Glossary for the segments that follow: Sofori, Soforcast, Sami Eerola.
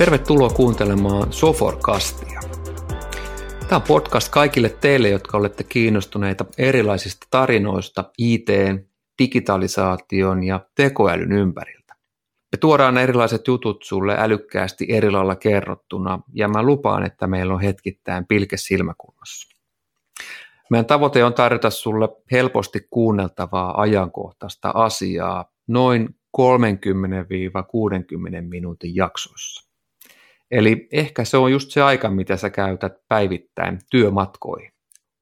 Tervetuloa kuuntelemaan Soforcastia. Tämä on podcast kaikille teille, jotka olette kiinnostuneita erilaisista tarinoista IT:n, digitalisaation ja tekoälyn ympäriltä. Me tuodaan erilaiset jutut sulle älykkäästi eri lailla kerrottuna, ja mä lupaan, että meillä on hetkittäin pilke silmäkunnassa. Meidän tavoite on tarjota sulle helposti kuunneltavaa ajankohtaista asiaa noin 30-60 minuutin jaksoissa. Eli ehkä se on just se aika, mitä sä käytät päivittäin työmatkoihin.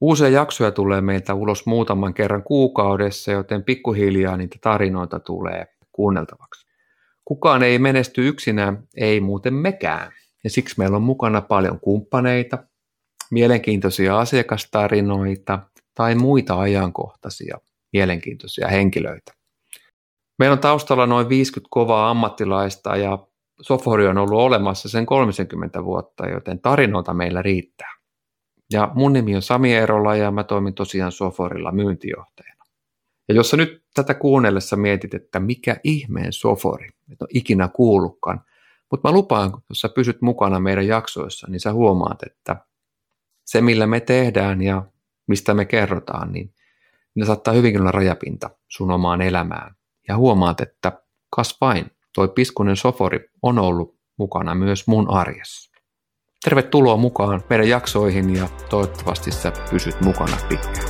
Uusia jaksoja tulee meiltä ulos muutaman kerran kuukaudessa, joten pikkuhiljaa niitä tarinoita tulee kuunneltavaksi. Kukaan ei menesty yksinään, ei muuten mekään. Ja siksi meillä on mukana paljon kumppaneita, mielenkiintoisia asiakastarinoita tai muita ajankohtaisia mielenkiintoisia henkilöitä. Meillä on taustalla noin 50 kovaa ammattilaista ja Sofori on ollut olemassa sen 30 vuotta, joten tarinoita meillä riittää. Ja mun nimi on Sami Eerola ja mä toimin tosiaan Soforilla myyntijohtajana. Ja jos sä nyt tätä kuunnellessa mietit, että mikä ihmeen Sofori, et ole ikinä kuullutkaan, mutta mä lupaan, jos sä pysyt mukana meidän jaksoissa, niin sä huomaat, että se millä me tehdään ja mistä me kerrotaan, niin ne saattaa hyvinkin olla rajapinta sun omaan elämään. Ja huomaat, että kas vain, toi piskunen Sofori on ollut mukana myös mun arjessa. Tervetuloa mukaan meidän jaksoihin ja toivottavasti sä pysyt mukana pitkään.